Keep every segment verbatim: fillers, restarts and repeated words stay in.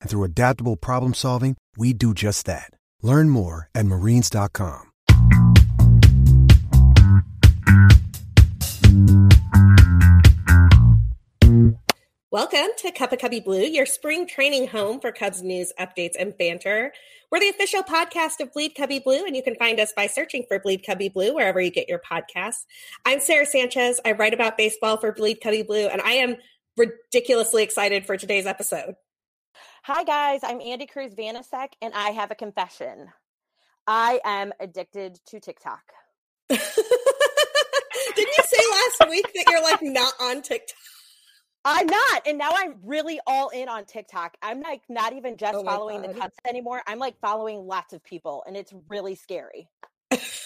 And through adaptable problem solving, we do just that. Learn more at Marines dot com. Welcome to Cup of Cubbie Blue, your spring training home for Cubs news, updates, and banter. We're the official podcast of Bleed Cubbie Blue, and you can find us by searching for Bleed Cubbie Blue wherever you get your podcasts. I'm Sarah Sanchez. I write about baseball for Bleed Cubbie Blue, and I am ridiculously excited for today's episode. Hi, guys. I'm Andy Cruz Vanasek, and I have a confession. I am addicted to TikTok. Didn't you say last week that you're, like, not on TikTok? I'm not. And now I'm really all in on TikTok. I'm like not even just oh following God. the Cubs anymore. I'm like following lots of people, and it's really scary.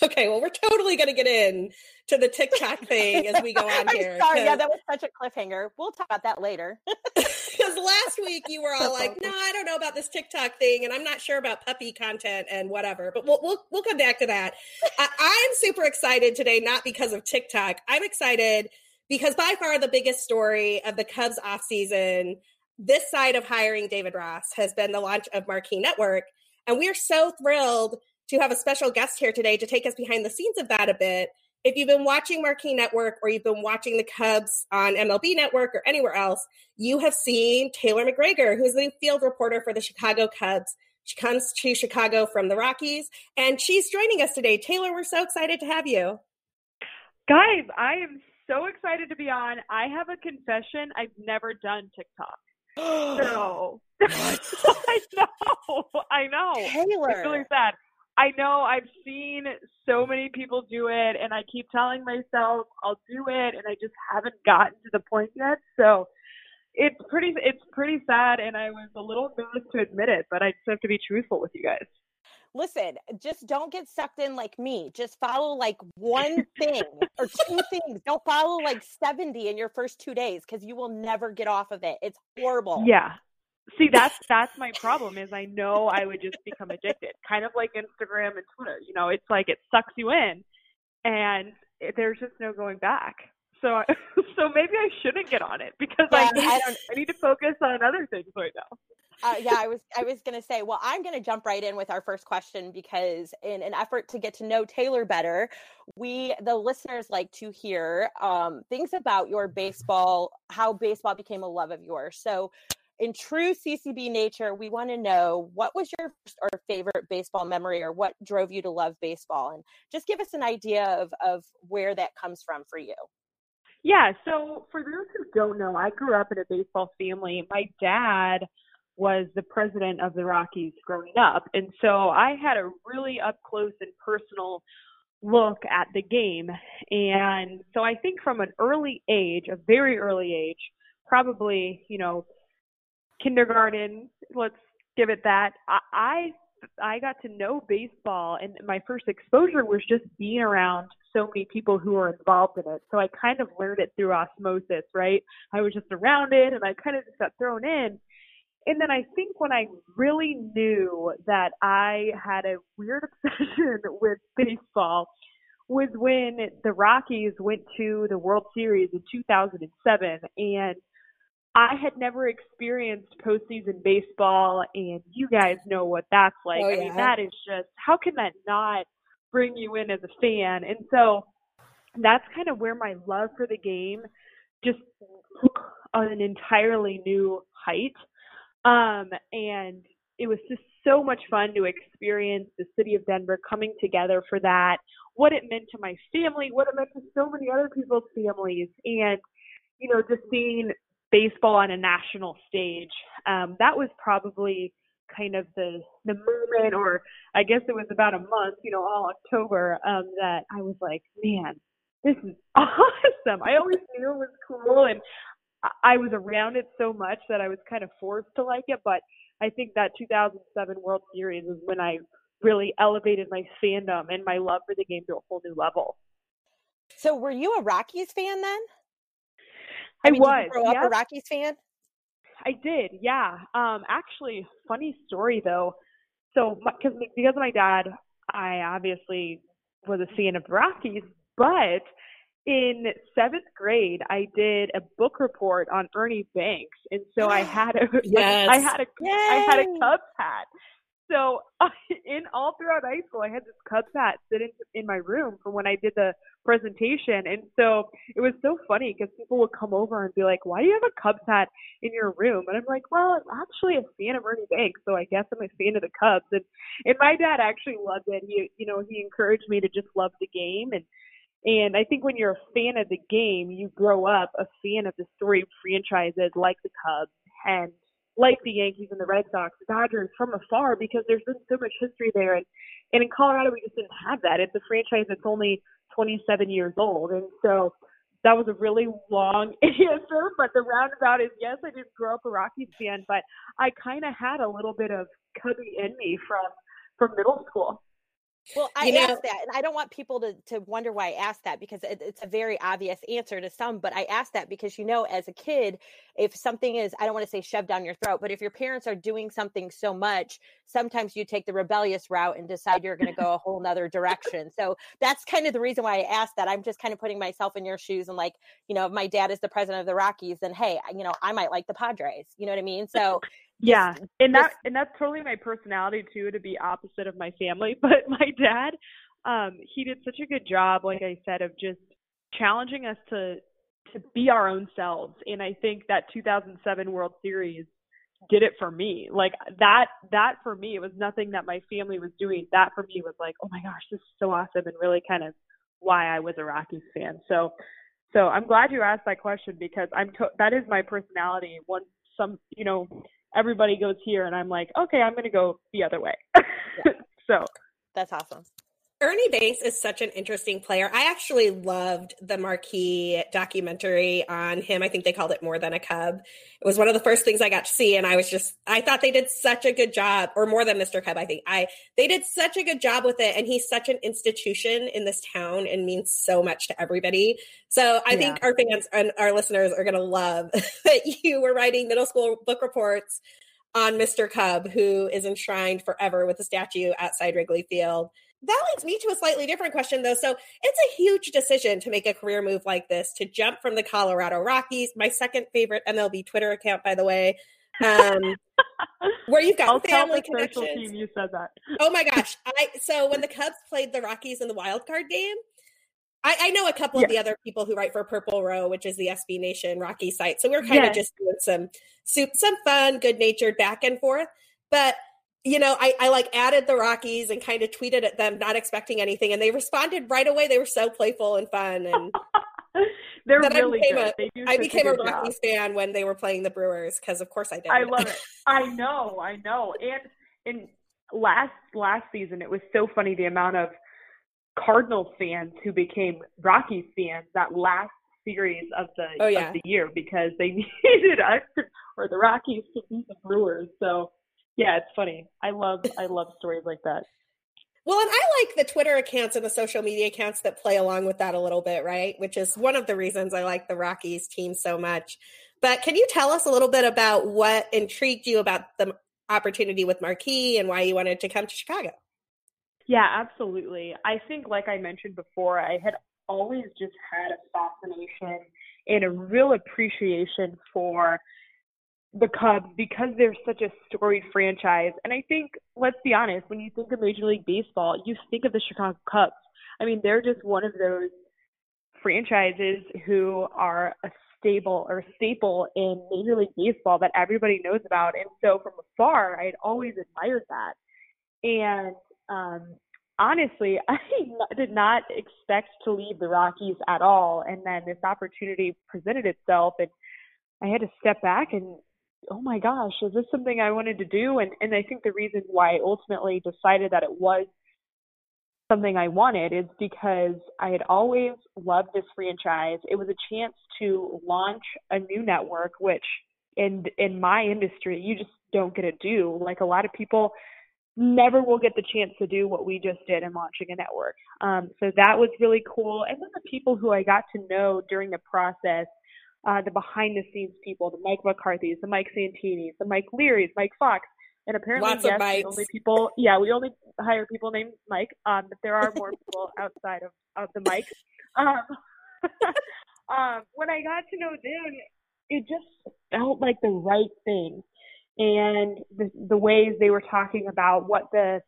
Okay. Well, we're totally going to get in to the TikTok thing as we go on I'm here. Sorry, yeah, that was such a cliffhanger. We'll talk about that later. Because last week you were all like, no, I don't know about this TikTok thing, and I'm not sure about puppy content and whatever, but we'll we'll, we'll come back to that. I, I'm super excited today, not because of TikTok. I'm excited because by far the biggest story of the Cubs offseason, this side of hiring David Ross, has been the launch of Marquee Network. And we are so thrilled to have a special guest here today to take us behind the scenes of that a bit. If you've been watching Marquee Network or you've been watching the Cubs on M L B Network or anywhere else, you have seen Taylor McGregor, who's the field reporter for the Chicago Cubs. She comes to Chicago from the Rockies, and she's joining us today. Taylor, we're so excited to have you. Guys, I am so excited to be on. I have a confession. I've never done TikTok. So I know. I know. Taylor. It's really sad. I know. I've seen so many people do it, and I keep telling myself I'll do it, and I just haven't gotten to the point yet. So it's pretty it's pretty sad, and I was a little nervous to admit it, but I just have to be truthful with you guys. Listen, just don't get sucked in like me. Just follow like one thing or two things. Don't follow like seventy in your first two days because you will never get off of it. It's horrible. Yeah. See, that's that's my problem is I know I would just become addicted, kind of like Instagram and Twitter. You know, it's like it sucks you in and it, there's just no going back. So I, so maybe I shouldn't get on it because yeah, I, need, I, I need to focus on other things right now. Uh, yeah, I was I was going to say, well, I'm going to jump right in with our first question because in an effort to get to know Taylor better, we, the listeners, like to hear um, things about your baseball, how baseball became a love of yours. So in true C C B nature, we want to know what was your first or favorite baseball memory or what drove you to love baseball? And just give us an idea of, of where that comes from for you. Yeah, so for those who don't know, I grew up in a baseball family. My dad was the president of the Rockies growing up. And so I had a really up close and personal look at the game. And so I think from an early age, a very early age, probably, you know, kindergarten, let's give it that. I, I got to know baseball, and my first exposure was just being around so many people who were involved in it. So I kind of learned it through osmosis, right? I was just around it and I kind of just got thrown in. And then I think when I really knew that I had a weird obsession with baseball was when the Rockies went to the World Series in two thousand seven, and I had never experienced postseason baseball, and you guys know what that's like. Oh, yeah. I mean, that is just, how can that not bring you in as a fan? And so that's kind of where my love for the game just took on an entirely new height. Um, and it was just so much fun to experience the city of Denver coming together for that, what it meant to my family, what it meant to so many other people's families, and, you know, just seeing baseball on a national stage. Um, that was probably kind of the, the moment, or I guess it was about a month, you know, all October, um, that I was like, man, this is awesome. I always knew it was cool, and I was around it so much that I was kind of forced to like it, but I think that two thousand seven World Series is when I really elevated my fandom and my love for the game to a whole new level. So were you a Rockies fan then? I, I mean, was. Did you grow up yeah. a Rockies fan? I did, yeah. Um, actually, funny story though. So cause, because of my dad, I obviously was a fan of the Rockies, but in seventh grade, I did a book report on Ernie Banks, and so I had a yes. I had a Yay. I had a Cubs hat. So I, in all throughout high school, I had this Cubs hat sitting in my room from when I did the presentation, and so it was so funny because people would come over and be like, "Why do you have a Cubs hat in your room?" And I'm like, "Well, I'm actually a fan of Ernie Banks, so I guess I'm a fan of the Cubs." And and my dad actually loved it. He you know he encouraged me to just love the game. And. And I think when you're a fan of the game, you grow up a fan of the story of franchises like the Cubs and like the Yankees and the Red Sox, the Dodgers from afar, because there's been so much history there. And, and in Colorado, we just didn't have that. It's a franchise that's only twenty-seven years old. And so that was a really long answer, but the roundabout is, yes, I did grow up a Rockies fan, but I kind of had a little bit of Cubby in me from, from middle school. Well, I you asked know, that, and I don't want people to, to wonder why I asked that, because it, it's a very obvious answer to some, but I asked that because, you know, as a kid, if something is, I don't want to say shoved down your throat, but if your parents are doing something so much, sometimes you take the rebellious route and decide you're going to go a whole nother direction. So that's kind of the reason why I asked that. I'm just kind of putting myself in your shoes and like, you know, if my dad is the president of the Rockies, then hey, you know, I might like the Padres, you know what I mean? So yeah. And that, and that's totally my personality too, to be opposite of my family. But my dad, um, he did such a good job, like I said, of just challenging us to, to be our own selves. And I think that two thousand seven World Series did it for me. Like that, that for me, it was nothing that my family was doing. That for me was like, oh my gosh, this is so awesome. And really kind of why I was a Rockies fan. So, so I'm glad you asked that question, because I'm, to- that is my personality. Once some, you know, everybody goes here and I'm like, okay, I'm going to go the other way. Yeah. So that's awesome. Ernie Banks is such an interesting player. I actually loved the Marquee documentary on him. I think they called it More Than a Cub. It was one of the first things I got to see. And I was just, I thought they did such a good job, or More Than Mister Cub. I think I, they did such a good job with it. And he's such an institution in this town and means so much to everybody. So I yeah. think our fans and our listeners are going to love that you were writing middle school book reports on Mister Cub, who is enshrined forever with a statue outside Wrigley Field. That leads me to a slightly different question, though. So it's a huge decision to make a career move like this, to jump from the Colorado Rockies, my second favorite M L B Twitter account, by the way, um, where you've got I'll family tell the connections. Social team you said that. Oh my gosh! I so when the Cubs played the Rockies in the wild card game, I, I know a couple yes. of the other people who write for Purple Row, which is the S B Nation Rocky site. So we're kind yes. of just doing some soup, some fun, good-natured back and forth, but. You know, I, I like added the Rockies and kind of tweeted at them, not expecting anything. And they responded right away. They were so playful and fun. And they're really I good. A, they do I became a, a Rockies job. fan when they were playing the Brewers, because of course I did. I love it. I know. I know. And in last, last season, it was so funny, the amount of Cardinals fans who became Rockies fans that last series of the, oh, yeah. of the year, because they needed us to, or the Rockies to beat the Brewers. So. Yeah, it's funny. I love I love stories like that. Well, and I like the Twitter accounts and the social media accounts that play along with that a little bit, right? Which is one of the reasons I like the Rockies team so much. But can you tell us a little bit about what intrigued you about the opportunity with Marquee and why you wanted to come to Chicago? Yeah, absolutely. I think, like I mentioned before, I had always just had a fascination and a real appreciation for the Cubs because they're such a storied franchise. And I think, let's be honest, when you think of Major League Baseball, you think of the Chicago Cubs. I mean, they're just one of those franchises who are a stable or a staple in Major League Baseball that everybody knows about. And so from afar, I had always admired that. And um, honestly, I did not expect to leave the Rockies at all. And then this opportunity presented itself, and I had to step back and, oh my gosh, is this something I wanted to do? And and I think the reason why I ultimately decided that it was something I wanted is because I had always loved this franchise. It was a chance to launch a new network, which in in my industry, you just don't get to do. Like, a lot of people never will get the chance to do what we just did in launching a network. Um, so that was really cool. And then the people who I got to know during the process, Uh, the behind-the-scenes people, the Mike McCarthy's, the Mike Santini's, the Mike Leary's, Mike Fox, and apparently, Lots yes, the only people, yeah, we only hire people named Mike, um, but there are more people outside of, of the Mike. Um, um, when I got to know them, it just felt like the right thing, and the, the ways they were talking about what the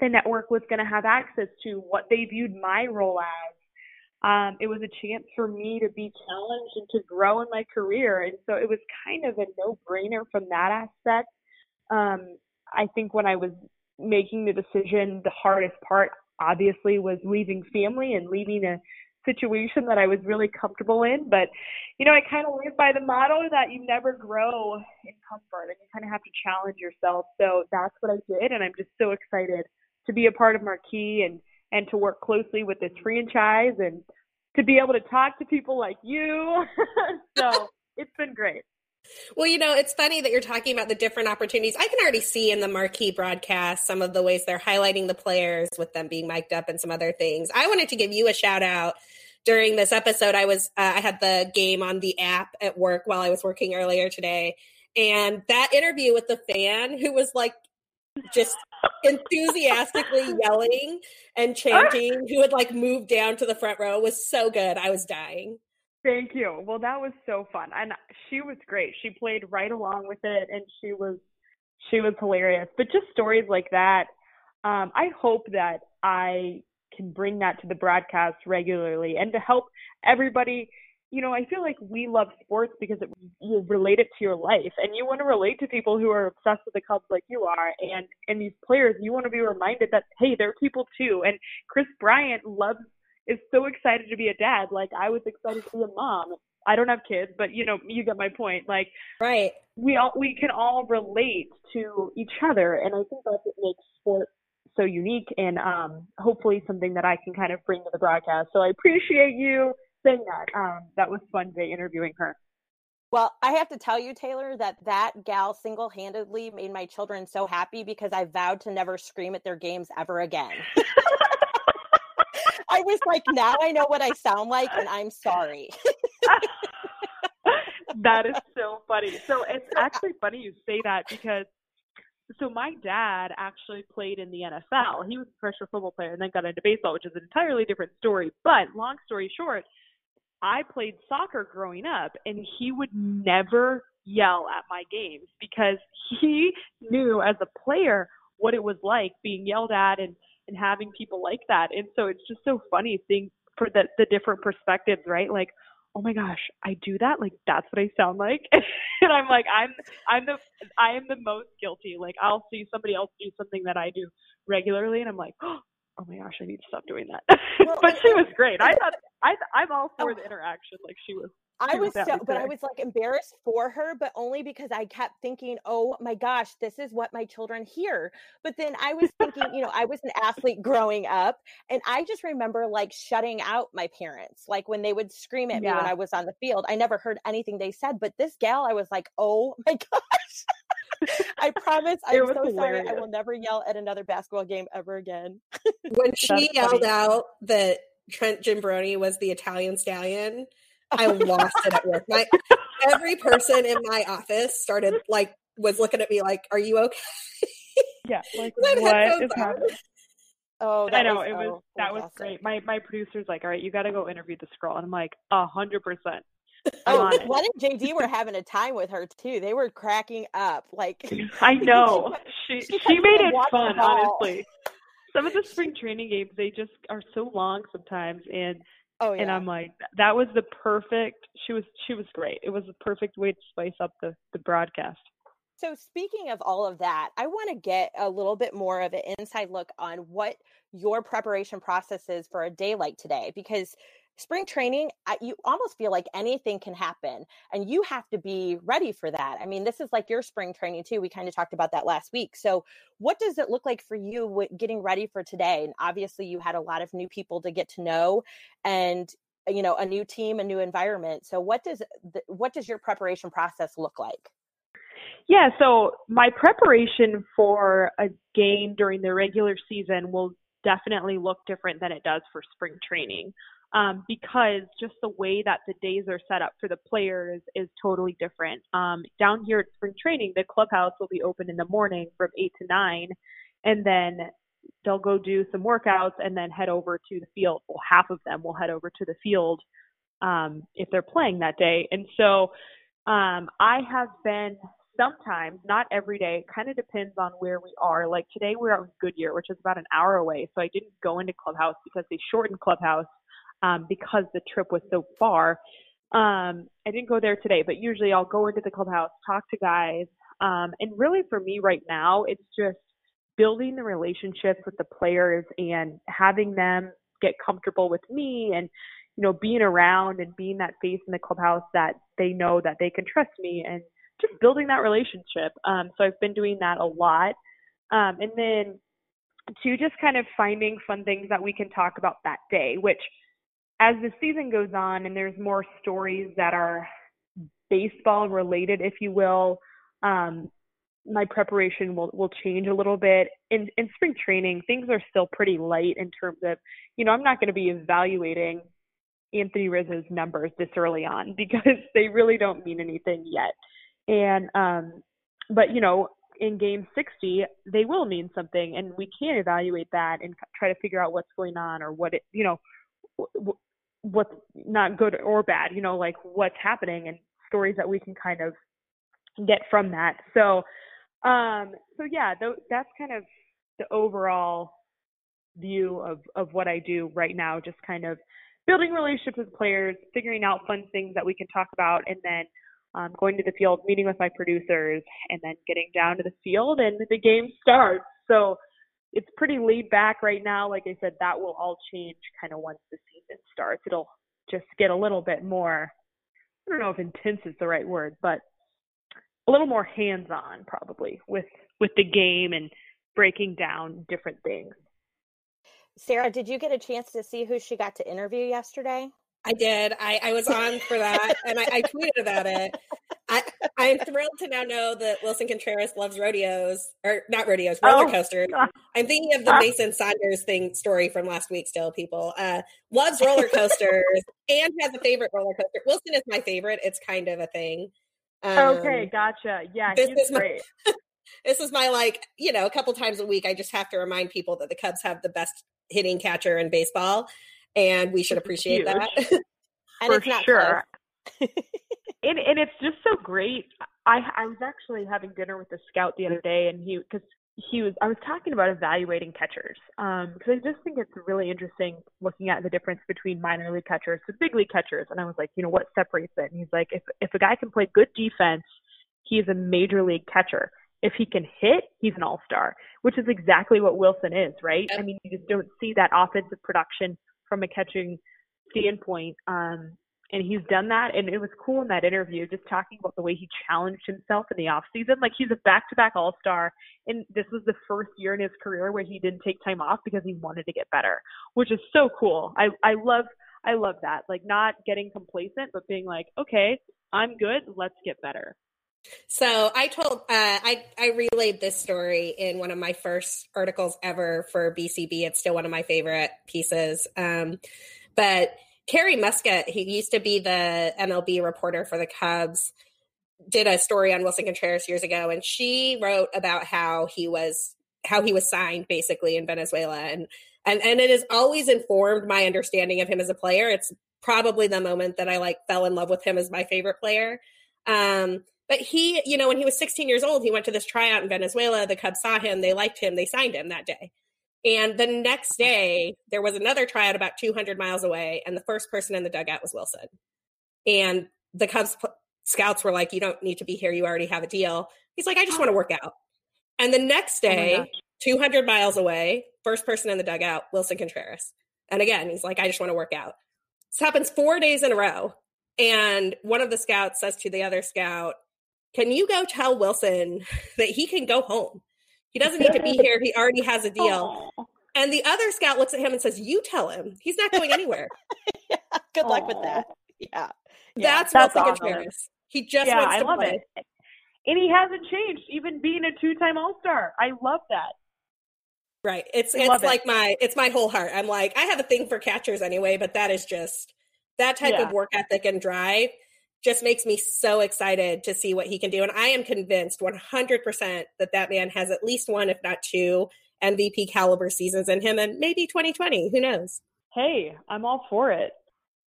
the network was going to have access to, what they viewed my role as. Um, it was a chance for me to be challenged and to grow in my career. And so it was kind of a no-brainer from that aspect. Um, I think when I was making the decision, the hardest part, obviously, was leaving family and leaving a situation that I was really comfortable in. But, you know, I kind of live by the motto that you never grow in comfort, and you kind of have to challenge yourself. So that's what I did, and I'm just so excited to be a part of Marquee and and to work closely with this franchise and to be able to talk to people like you. So it's been great. Well, you know, it's funny that you're talking about the different opportunities. I can already see in the Marquee broadcast some of the ways they're highlighting the players with them being mic'd up and some other things. I wanted to give you a shout out. During this episode, I was uh, I had the game on the app at work while I was working earlier today. And that interview with the fan who was like, just enthusiastically yelling and chanting, who would like move down to the front row, was so good. I was dying. Thank you. Well, that was so fun. And she was great. She played right along with it. And she was, she was hilarious, but just stories like that. Um, I hope that I can bring that to the broadcast regularly and to help everybody. You know, I feel like we love sports because it, you relate it to your life, and you want to relate to people who are obsessed with the Cubs like you are, and, and these players, you want to be reminded that, hey, they're people too. And Chris Bryant loves, is so excited to be a dad. Like, I was excited to be a mom. I don't have kids, but you know, you get my point. Like, right. We all, we can all relate to each other. And I think that's what makes sports so unique, and um, hopefully something that I can kind of bring to the broadcast. So I appreciate you saying that. Um, that was fun day interviewing her. Well, I have to tell you, Taylor, that that gal single-handedly made my children so happy because I vowed to never scream at their games ever again. I was like, now I know what I sound like, and I'm sorry. That is so funny. So it's actually funny you say that because so my dad actually played in the N F L. He was a professional football player and then got into baseball, which is an entirely different story. But long story short, I played soccer growing up, and he would never yell at my games because he knew as a player what it was like being yelled at and, and having people like that. And so it's just so funny seeing for the, the different perspectives, right? Like, oh my gosh, I do that. Like, that's what I sound like. And I'm like, I'm, I'm the, I am the most guilty. Like, I'll see somebody else do something that I do regularly, and I'm like, oh my gosh, I need to stop doing that. Well, but she was great. I thought, I, I'm all for oh, the interaction. Like, she was. She I was, was so, but I was like embarrassed for her, but only because I kept thinking, oh my gosh, this is what my children hear. But then I was thinking, you know, I was an athlete growing up, and I just remember like shutting out my parents. Like, when they would scream at yeah. me when I was on the field, I never heard anything they said, but this gal, I was like, oh my gosh, I promise. I'm so hilarious. Sorry. I will never yell at another basketball game ever again. When she yelled funny. out that Trent Gimbroni was the Italian Stallion, I lost it at work. My, every person in my office started like, was looking at me like, are you okay? Yeah. Like, what is happening? Oh, I know. Was, it was, oh, that was great. My, my producer's like, all right, you got to go interview this girl. And I'm like, a hundred percent. Oh, Glenn and J D were having a time with her too. They were cracking up. Like, I know she she, she made it fun. Honestly, some of the spring training games, they just are so long sometimes, and oh yeah. And I'm like, that was the perfect. She was she was great. It was the perfect way to spice up the, the broadcast. So speaking of all of that, I want to get a little bit more of an inside look on what your preparation process is for a day like today, because spring training, you almost feel like anything can happen, and you have to be ready for that. I mean, this is like your spring training too. We kind of talked about that last week. So what does it look like for you getting ready for today? And obviously you had a lot of new people to get to know, and, you know, a new team, a new environment. So what does, what does your preparation process look like? Yeah. So my preparation for a game during the regular season will definitely look different than it does for spring training. Um, because just the way that the days are set up for the players is totally different. Um, down here at spring training, the clubhouse will be open in the morning from eight to nine, and then they'll go do some workouts and then head over to the field. Well, half of them will head over to the field um, if they're playing that day. And so um, I have been sometimes, not every day, kind of depends on where we are. Like today we're out in Goodyear, which is about an hour away, so I didn't go into clubhouse because they shortened clubhouse. Um, because the trip was so far. Um, I didn't go there today, but usually I'll go into the clubhouse, talk to guys. Um, and really for me right now, it's just building the relationships with the players and having them get comfortable with me and, you know, being around and being that face in the clubhouse that they know that they can trust me and just building that relationship. Um, so I've been doing that a lot. Um, and then to just kind of finding fun things that we can talk about that day, which as the season goes on and there's more stories that are baseball related, if you will, um, my preparation will, will change a little bit. In, in spring training, things are still pretty light in terms of, you know, I'm not going to be evaluating Anthony Rizzo's numbers this early on because they really don't mean anything yet. And, um, but, you know, in game sixty, they will mean something, and we can evaluate that and try to figure out what's going on or what it, you know, what's not good or bad, you know, like what's happening and stories that we can kind of get from that. So, um, so yeah, th- that's kind of the overall view of, of what I do right now, just kind of building relationships with players, figuring out fun things that we can talk about, and then um, going to the field, meeting with my producers, and then getting down to the field and the game starts. So it's pretty laid back right now. Like I said, that will all change kind of once the season starts. It'll just get a little bit more, I don't know if intense is the right word, but a little more hands-on probably with, with the game and breaking down different things. Sarah, did you get a chance to see who she got to interview yesterday? I did. I, I was on for that, and I, I tweeted about it. I, I'm thrilled to now know that Wilson Contreras loves rodeos, or not rodeos, roller oh, coasters. God. I'm thinking of the Mason Saunders thing story from last week still, people. Uh, loves roller coasters and has a favorite roller coaster. Wilson is my favorite. It's kind of a thing. Um, okay, gotcha. Yeah, this he's is great. My, this is my, like, you know, a couple times a week, I just have to remind people that the Cubs have the best hitting catcher in baseball. And we should appreciate that. And it's not sure. and, and it's just so great. I I was actually having dinner with a scout the other day, and he because he was I was talking about evaluating catchers um, because I just think it's really interesting looking at the difference between minor league catchers to big league catchers. And I was like, you know, what separates it? And he's like, if if a guy can play good defense, he's a major league catcher. If he can hit, he's an all-star, which is exactly what Wilson is, right? Yep. I mean, you just don't see that offensive production from a catching standpoint. Um, and he's done that. And it was cool in that interview, just talking about the way he challenged himself in the off season. Like, he's a back-to-back all-star. And this was the first year in his career where he didn't take time off because he wanted to get better, which is so cool. I, I love, I love that. Like, not getting complacent, but being like, okay, I'm good. Let's get better. So I told, uh, I, I relayed this story in one of my first articles ever for B C B. It's still one of my favorite pieces. Um, but Carey Muskat, who used to be the M L B reporter for the Cubs, did a story on Wilson Contreras years ago, and she wrote about how he was how he was signed basically in Venezuela, and and and it has always informed my understanding of him as a player. It's probably the moment that I like fell in love with him as my favorite player. Um, but he, you know, when he was sixteen years old, he went to this tryout in Venezuela. The Cubs saw him, they liked him, they signed him that day. And the next day, there was another tryout about two hundred miles away, and the first person in the dugout was Wilson. And the Cubs p- scouts were like, you don't need to be here. You already have a deal. He's like, I just want to work out. And the next day, oh two hundred miles away, first person in the dugout, Wilson Contreras. And again, he's like, I just want to work out. This happens four days in a row. And one of the scouts says to the other scout, can you go tell Wilson that he can go home? He doesn't need to be here. He already has a deal. Aww. And the other scout looks at him and says, you tell him. He's not going anywhere. yeah, good Aww. Luck with that. Yeah. That's, that's Wilson awesome. Contreras. He just yeah, wants to I love play. It. And he hasn't changed, even being a two-time All-Star. I love that. Right. It's I it's like it. my it's my whole heart. I'm like, I have a thing for catchers anyway, but that is just that type yeah. of work ethic and drive just makes me so excited to see what he can do. And I am convinced one hundred percent that that man has at least one, if not two, M V P caliber seasons in him, and maybe twenty twenty. Who knows? Hey, I'm all for it.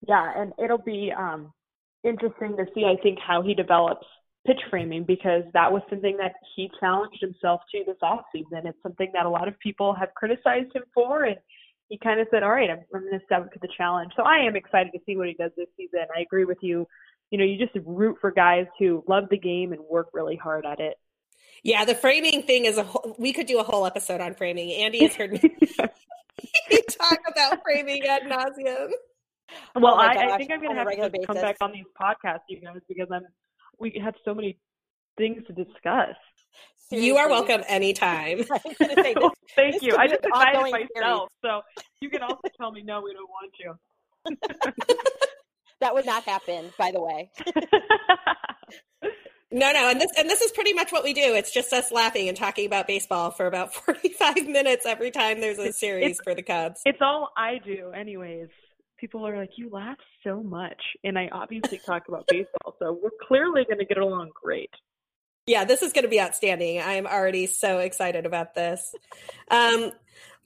Yeah, and it'll be um, interesting to see, I think, how he develops pitch framing, because that was something that he challenged himself to this offseason. It's something that a lot of people have criticized him for, and he kind of said, all right, I'm, I'm going to step up to the challenge. So I am excited to see what he does this season. I agree with you. You know, you just root for guys who love the game and work really hard at it. Yeah, the framing thing is a whole, we could do a whole episode on framing. Andy has heard me talk about framing ad nauseum. Well, oh I, gosh, I think I'm going to have to basis. come back on these podcasts, you guys, because I'm we had so many things to discuss. Seriously. You are welcome anytime. I was gonna say, this, well, thank you. I just invited myself, so you can also tell me no, we don't want you. That would not happen, by the way. No, no. And this, and this is pretty much what we do. It's just us laughing and talking about baseball for about forty-five minutes every time there's a series it's, for the Cubs. It's all I do anyways. People are like, you laugh so much. And I obviously talk about baseball. So we're clearly going to get along great. Yeah, this is going to be outstanding. I am already so excited about this. Um,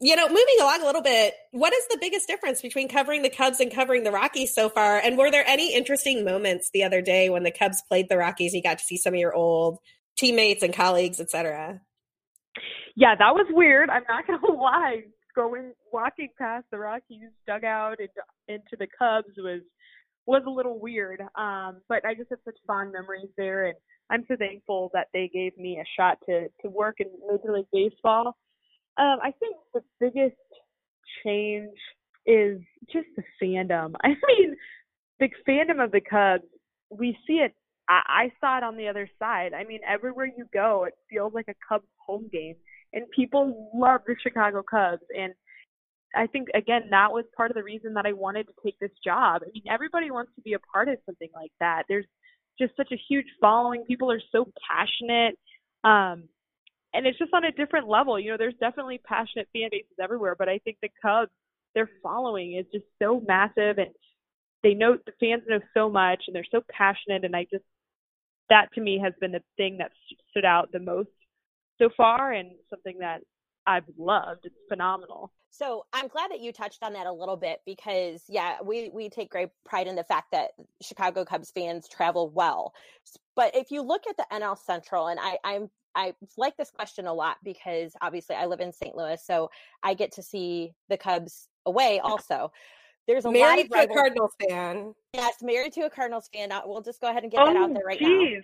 you know, moving along a little bit, what is the biggest difference between covering the Cubs and covering the Rockies so far? And were there any interesting moments the other day when the Cubs played the Rockies? You got to see some of your old teammates and colleagues, et cetera. Yeah, that was weird. I'm not going to lie. Going, walking past the Rockies dugout and into the Cubs was was a little weird. Um, but I just have such fond memories there, and I'm so thankful that they gave me a shot to, to work in Major League Baseball. Um, I think the biggest change is just the fandom. I mean, the fandom of the Cubs, we see it. I, I saw it on the other side. I mean, everywhere you go, it feels like a Cubs home game. And people love the Chicago Cubs. And I think, again, that was part of the reason that I wanted to take this job. I mean, everybody wants to be a part of something like that. There's just such a huge following. People are so passionate. Um, and it's just on a different level. You know, there's definitely passionate fan bases everywhere. But I think the Cubs, their following is just so massive. And they know, the fans know so much. And they're so passionate. And I just, that to me has been the thing that stood out the most so far, and something that I've loved. It's phenomenal. So I'm glad that you touched on that a little bit, because yeah, we, we take great pride in the fact that Chicago Cubs fans travel well. But if you look at the N L Central, and I, I'm, I like this question a lot because obviously I live in Saint Louis, so I get to see the Cubs away also. There's a married lot of to a Cardinals fan. Yes. Married to a Cardinals fan. We'll just go ahead and get oh, that out there right geez.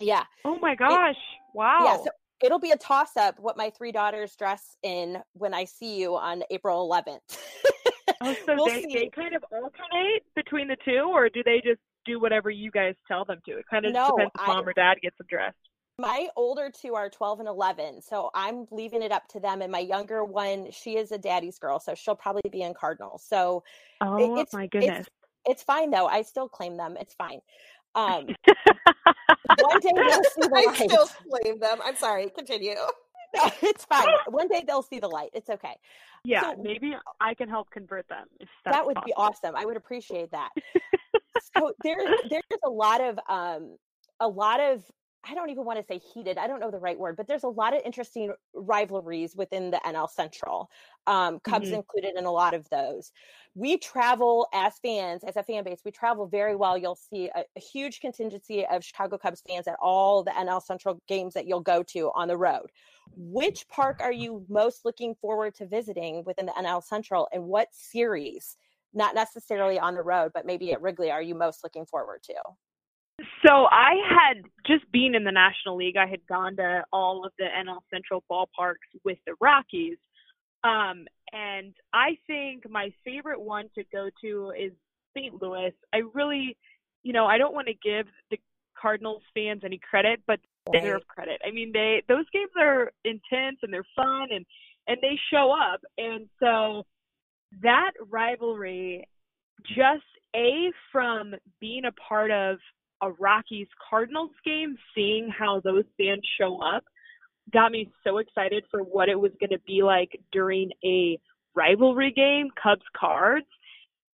now. Yeah. Oh my gosh. It, wow. Yeah, so it'll be a toss-up what my three daughters dress in when I see you on April eleventh. Oh, so we'll they, they kind of alternate between the two, or do they just do whatever you guys tell them to? It kind of no, depends if I, mom or dad gets them dressed. My older two are twelve and eleven, so I'm leaving it up to them. And my younger one, she is a daddy's girl, so she'll probably be in Cardinals. So oh, it, it's, my goodness. It's, it's fine, though. I still claim them. It's fine. Um, one day we'll see the light. I still blame them. I'm sorry. Continue. No, it's fine. One day they'll see the light. It's okay. Yeah, so, maybe I can help convert them. If that's that would possible. Be awesome. I would appreciate that. So there, there's a lot of, um, a lot of, I don't even want to say heated. I don't know the right word, but there's a lot of interesting rivalries within the N L Central. Um, Cubs mm-hmm. included in a lot of those. We travel as fans, as a fan base, we travel very well. You'll see a, a huge contingency of Chicago Cubs fans at all the N L Central games that you'll go to on the road. Which park are you most looking forward to visiting within the N L Central, and what series, not necessarily on the road, but maybe at Wrigley, are you most looking forward to? So I had just been in the National League. I had gone to all of the N L Central ballparks with the Rockies. Um, and I think my favorite one to go to is Saint Louis. I really, you know, I don't want to give the Cardinals fans any credit, but they deserve credit. I mean, they those games are intense and they're fun and, and they show up. And so that rivalry, just A, from being a part of a Rockies Cardinals game, seeing how those fans show up, got me so excited for what it was going to be like during a rivalry game, Cubs Cards.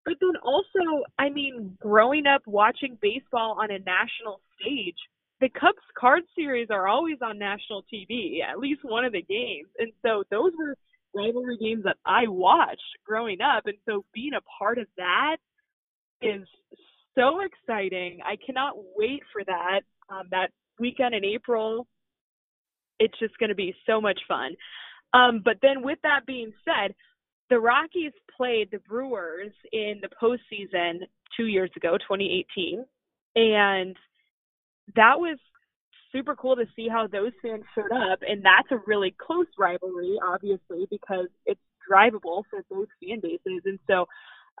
But then also, I mean, growing up watching baseball on a national stage, the Cubs Card series are always on national T V, at least one of the games. And so those were rivalry games that I watched growing up. And so being a part of that is so exciting. I cannot wait for that. Um, that weekend in April, it's just going to be so much fun. Um, but then with that being said, the Rockies played the Brewers in the postseason two years ago, twenty eighteen. And that was super cool to see how those fans showed up. And that's a really close rivalry, obviously, because it's drivable for both fan bases. And so,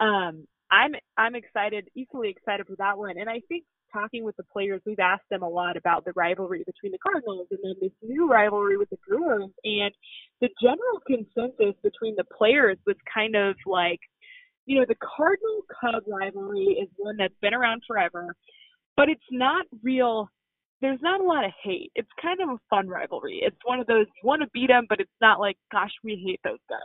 um, I'm I'm excited, equally excited for that one. And I think talking with the players, we've asked them a lot about the rivalry between the Cardinals and then this new rivalry with the Brewers. And the general consensus between the players was kind of like, you know, the Cardinal-Cub rivalry is one that's been around forever, but it's not real. There's not a lot of hate. It's kind of a fun rivalry. It's one of those, you want to beat them, but it's not like, gosh, we hate those guys.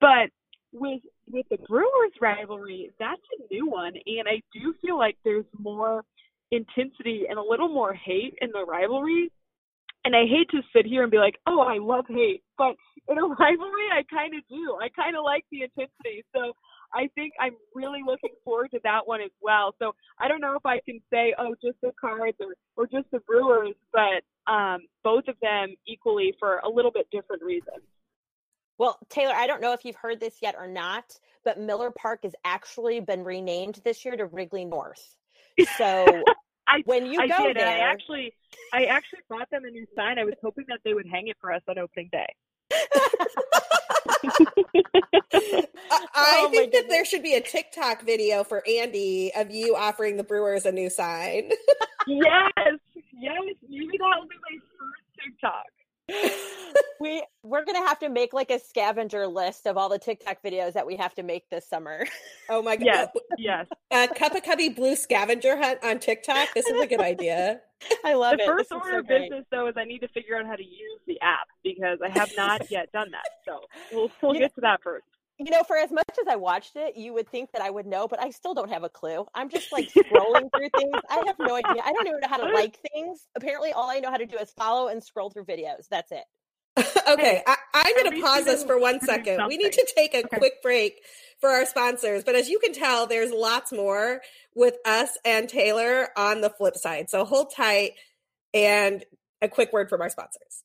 But With with the Brewers rivalry, that's a new one, and I do feel like there's more intensity and a little more hate in the rivalry. And I hate to sit here and be like, oh, I love hate, but in a rivalry, I kind of do. I kind of like the intensity. So I think I'm really looking forward to that one as well. So I don't know if I can say, oh, just the Cards or, or just the Brewers, but um, both of them equally for a little bit different reasons. Well, Taylor, I don't know if you've heard this yet or not, but Miller Park has actually been renamed this year to Wrigley North. So I, when you I go did. there, I actually, I actually bought them a new sign. I was hoping that they would hang it for us on opening day. I, I oh think that there should be a TikTok video for Andy of you offering the Brewers a new sign. yes, yes, maybe that will be my first TikTok. we we're gonna have to make like a scavenger list of all the TikTok videos that we have to make this summer. Oh my god! Yes, yes. A Cup of Cubbie Blue scavenger hunt on TikTok. This is a good idea. I love the it. The first this order so of great. business, though, is I need to figure out how to use the app because I have not yet done that. So we'll we'll you get know, to that first. You know, for as much as I watched it, you would think that I would know, but I still don't have a clue. I'm just like scrolling through things. I have no idea. I don't even know how to like things. Apparently, all I know how to do is follow and scroll through videos. That's it. Okay, I, I'm going to pause this for one second. We need to take a okay. quick break for our sponsors. But as you can tell, there's lots more with us and Taylor on the flip side. So hold tight and a quick word from our sponsors.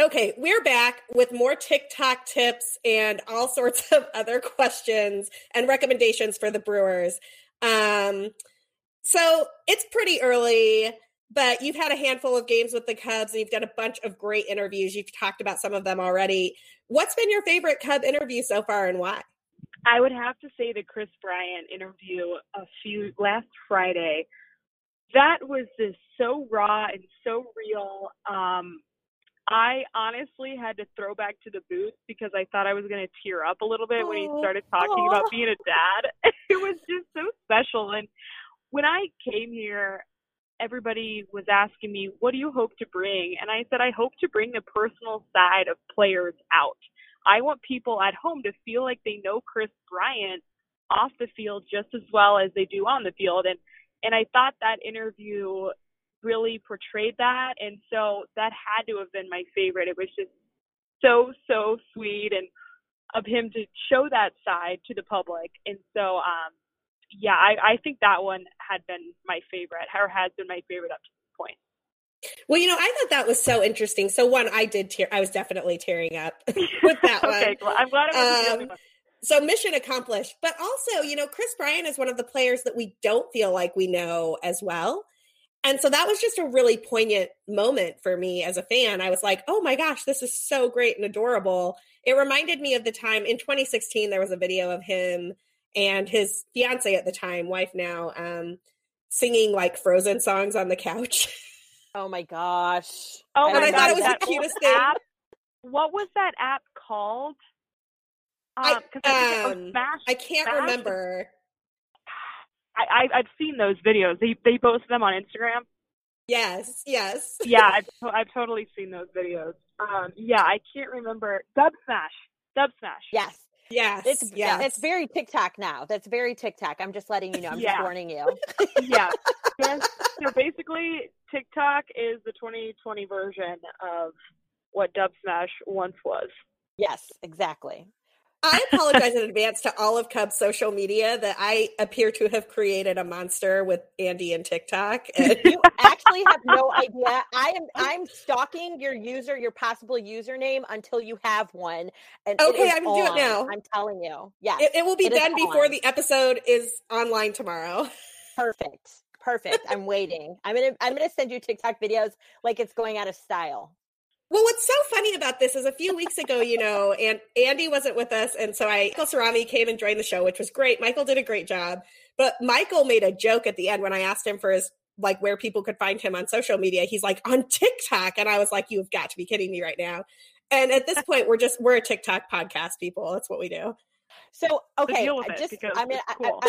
Okay, we're back with more TikTok tips and all sorts of other questions and recommendations for the Brewers. Um, so it's pretty early, but you've had a handful of games with the Cubs and you've done a bunch of great interviews. You've talked about some of them already. What's been your favorite Cub interview so far and why? I would have to say the Chris Bryant interview a few last Friday. That was just so raw and so real. Um, I honestly had to throw back to the booth because I thought I was going to tear up a little bit when he started talking Aww. about being a dad. It was just so special. And when I came here, everybody was asking me, what do you hope to bring? And I said, I hope to bring the personal side of players out. I want people at home to feel like they know Chris Bryant off the field just as well as they do on the field. And, and I thought that interview really portrayed that. And so that had to have been my favorite. It was just so, so sweet and of him to show that side to the public. And so, um, yeah, I, I think that one had been my favorite, or has been my favorite up to this point. Well, you know, I thought that was so interesting. So one, I did tear, I was definitely tearing up with that okay, one. Okay, well, I'm glad I wasn't um, the only one. So mission accomplished. But also, you know, Chris Bryant is one of the players that we don't feel like we know as well. And so that was just a really poignant moment for me as a fan. I was like, oh my gosh, this is so great and adorable. It reminded me of the time in twenty sixteen, there was a video of him and his fiance at the time, wife now, um, singing like Frozen songs on the couch. Oh my gosh. Oh my and I God, thought it was the cutest thing. App, what was that app called? Um, I, um, oh, Smash, I can't Smash. remember. I, I've seen those videos. They they post them on Instagram. Yes, yes. yeah, I've, I've totally seen those videos. Um, yeah, I can't remember. Dub Smash. Dub Smash. Yes, yes. It's, yes. It's very TikTok now. That's very TikTok. I'm just letting you know. I'm yeah. just warning you. yeah. Yes. So basically, TikTok is the twenty twenty version of what Dub Smash once was. Yes, exactly. I apologize in advance to all of Cubs social media that I appear to have created a monster with Andy and TikTok. And you actually have no idea. I am I'm stalking your user, your possible username until you have one. And okay, I'm going to do it now. I'm telling you. Yes. It, it will be it done before on. the episode is online tomorrow. Perfect. Perfect. I'm waiting. I'm going to I'm going to send you TikTok videos like it's going out of style. Well, what's so funny about this is a few weeks ago, you know, and Andy wasn't with us. And so I, Michael Sarami came and joined the show, which was great. Michael did a great job. But Michael made a joke at the end when I asked him for his, like, where people could find him on social media. He's like, on TikTok. And I was like, you've got to be kidding me right now. And at this point, we're just, we're a TikTok podcast, people. That's what we do. So, okay. I just, I mean, I, cool. I,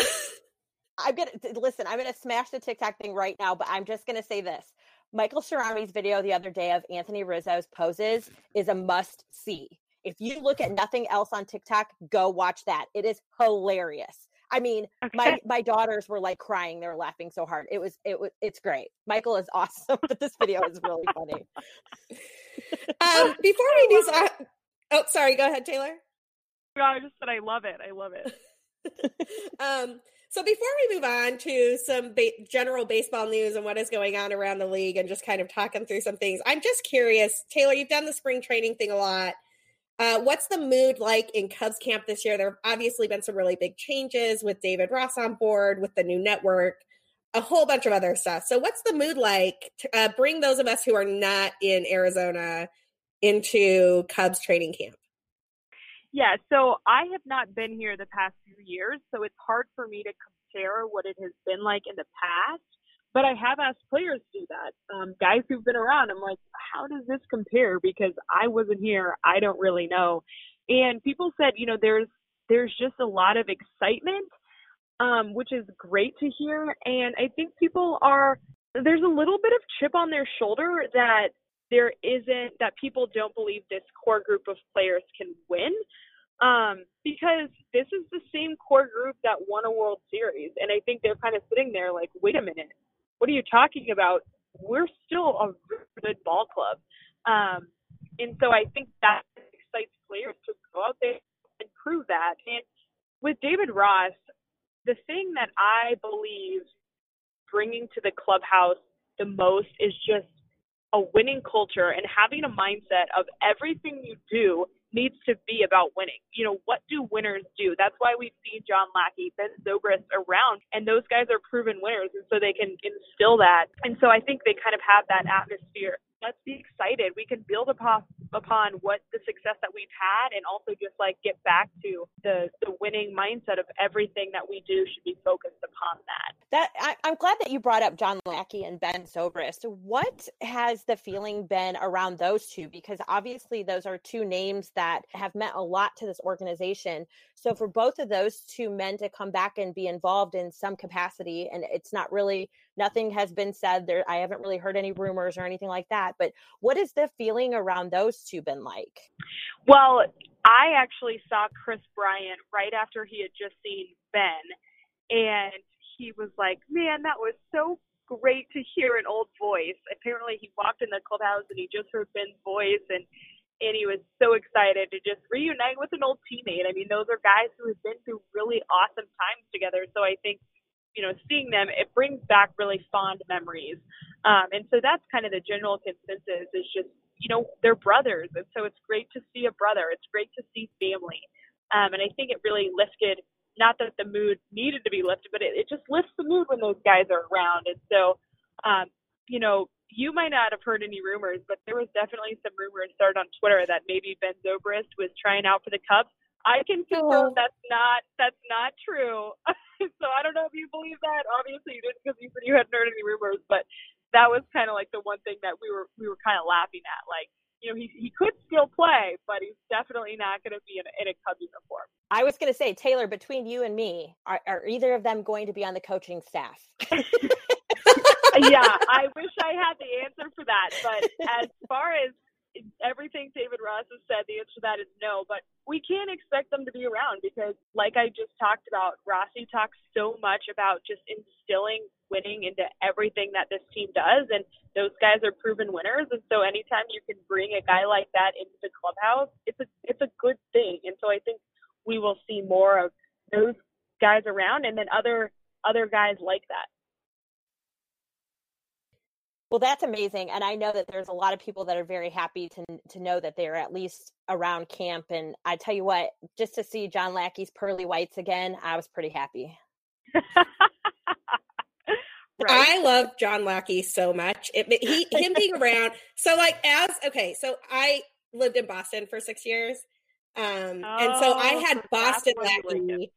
I, I'm going to, listen, I'm going to smash the TikTok thing right now, but I'm just going to say this. Michael Sarami's video the other day of Anthony Rizzo's poses is a must-see. If you look at nothing else on TikTok, go watch that. It is hilarious. I mean, okay. my my daughters were like crying; they were laughing so hard. It was it was it's great. Michael is awesome, but this video is really funny. um, before we do, so- oh, sorry, go ahead, Taylor. No, I just said I love it. I love it. um. So before we move on to some ba- general baseball news and what is going on around the league and just kind of talking through some things, I'm just curious, Taylor, you've done the spring training thing a lot. Uh, what's the mood like in Cubs camp this year? There have obviously been some really big changes with David Ross on board, with the new network, a whole bunch of other stuff. So what's the mood like? To, uh, bring those of us who are not in Arizona into Cubs training camp. Yeah, so I have not been here the past few years, so it's hard for me to compare what it has been like in the past, but I have asked players to do that. Um, guys who've been around, I'm like, how does this compare? Because I wasn't here. I don't really know. And people said, you know, there's there's just a lot of excitement, um, which is great to hear. And I think people are, there's a little bit of chip on their shoulder that there isn't, that people don't believe this core group of players can win, um, because this is the same core group that won a World Series. And I think they're kind of sitting there like, wait a minute, what are you talking about? We're still a good ball club. Um, and so I think that excites players to go out there and prove that. And with David Ross, the thing that I believe bringing to the clubhouse the most is just a winning culture and having a mindset of everything you do needs to be about winning. You know, what do winners do? That's why we've seen John Lackey, Ben Zobrist around, and those guys are proven winners, and so they can instill that. And so I think they kind of have that atmosphere. Let's be excited. We can build upon, upon what the success that we've had, and also just like get back to the, the winning mindset of everything that we do should be focused upon that. That I, I'm glad that you brought up John Lackey and Ben Zobrist. What has the feeling been around those two? Because obviously those are two names that have meant a lot to this organization. So for both of those two men to come back and be involved in some capacity, and it's not really nothing has been said there. I haven't really heard any rumors or anything like that, but what has the feeling around those two been like? Well, I actually saw Chris Bryant right after he had just seen Ben, and he was like, man, that was so great to hear an old voice. Apparently he walked in the clubhouse and he just heard Ben's voice, and and he was so excited to just reunite with an old teammate. I mean, those are guys who have been through really awesome times together. So I think, you know, seeing them, it brings back really fond memories. Um, and so that's kind of the general consensus is just, you know, they're brothers. And so it's great to see a brother. It's great to see family. Um, and I think it really lifted, not that the mood needed to be lifted, but it, it just lifts the mood when those guys are around. And so, um, you know, you might not have heard any rumors, but there was definitely some rumors started on Twitter that maybe Ben Zobrist was trying out for the Cubs. I can confirm oh. that's not that's not true. So I don't know if you believe that. Obviously you didn't, because you said you hadn't heard any rumors, but that was kind of like the one thing that we were we were kind of laughing at. Like, you know, he he could still play, but he's definitely not going to be in a, in a Cubs uniform. I was going to say, Taylor, between you and me, are, are either of them going to be on the coaching staff? Yeah, I wish I had the answer for that. But as far as everything David Ross has said, the answer to that is no. But we can't expect them to be around because, like I just talked about, Rossi talks so much about just instilling winning into everything that this team does. And those guys are proven winners. And so anytime you can bring a guy like that into the clubhouse, it's a, it's a good thing. And so I think we will see more of those guys around and then other other guys like that. Well, that's amazing. And I know that there's a lot of people that are very happy to to know that they're at least around camp. And I tell you what, just to see John Lackey's pearly whites again, I was pretty happy. Right. I love John Lackey so much. It, he, him being around. So like as, okay, so I lived in Boston for six years. Um, oh, and so I had Boston Lackey.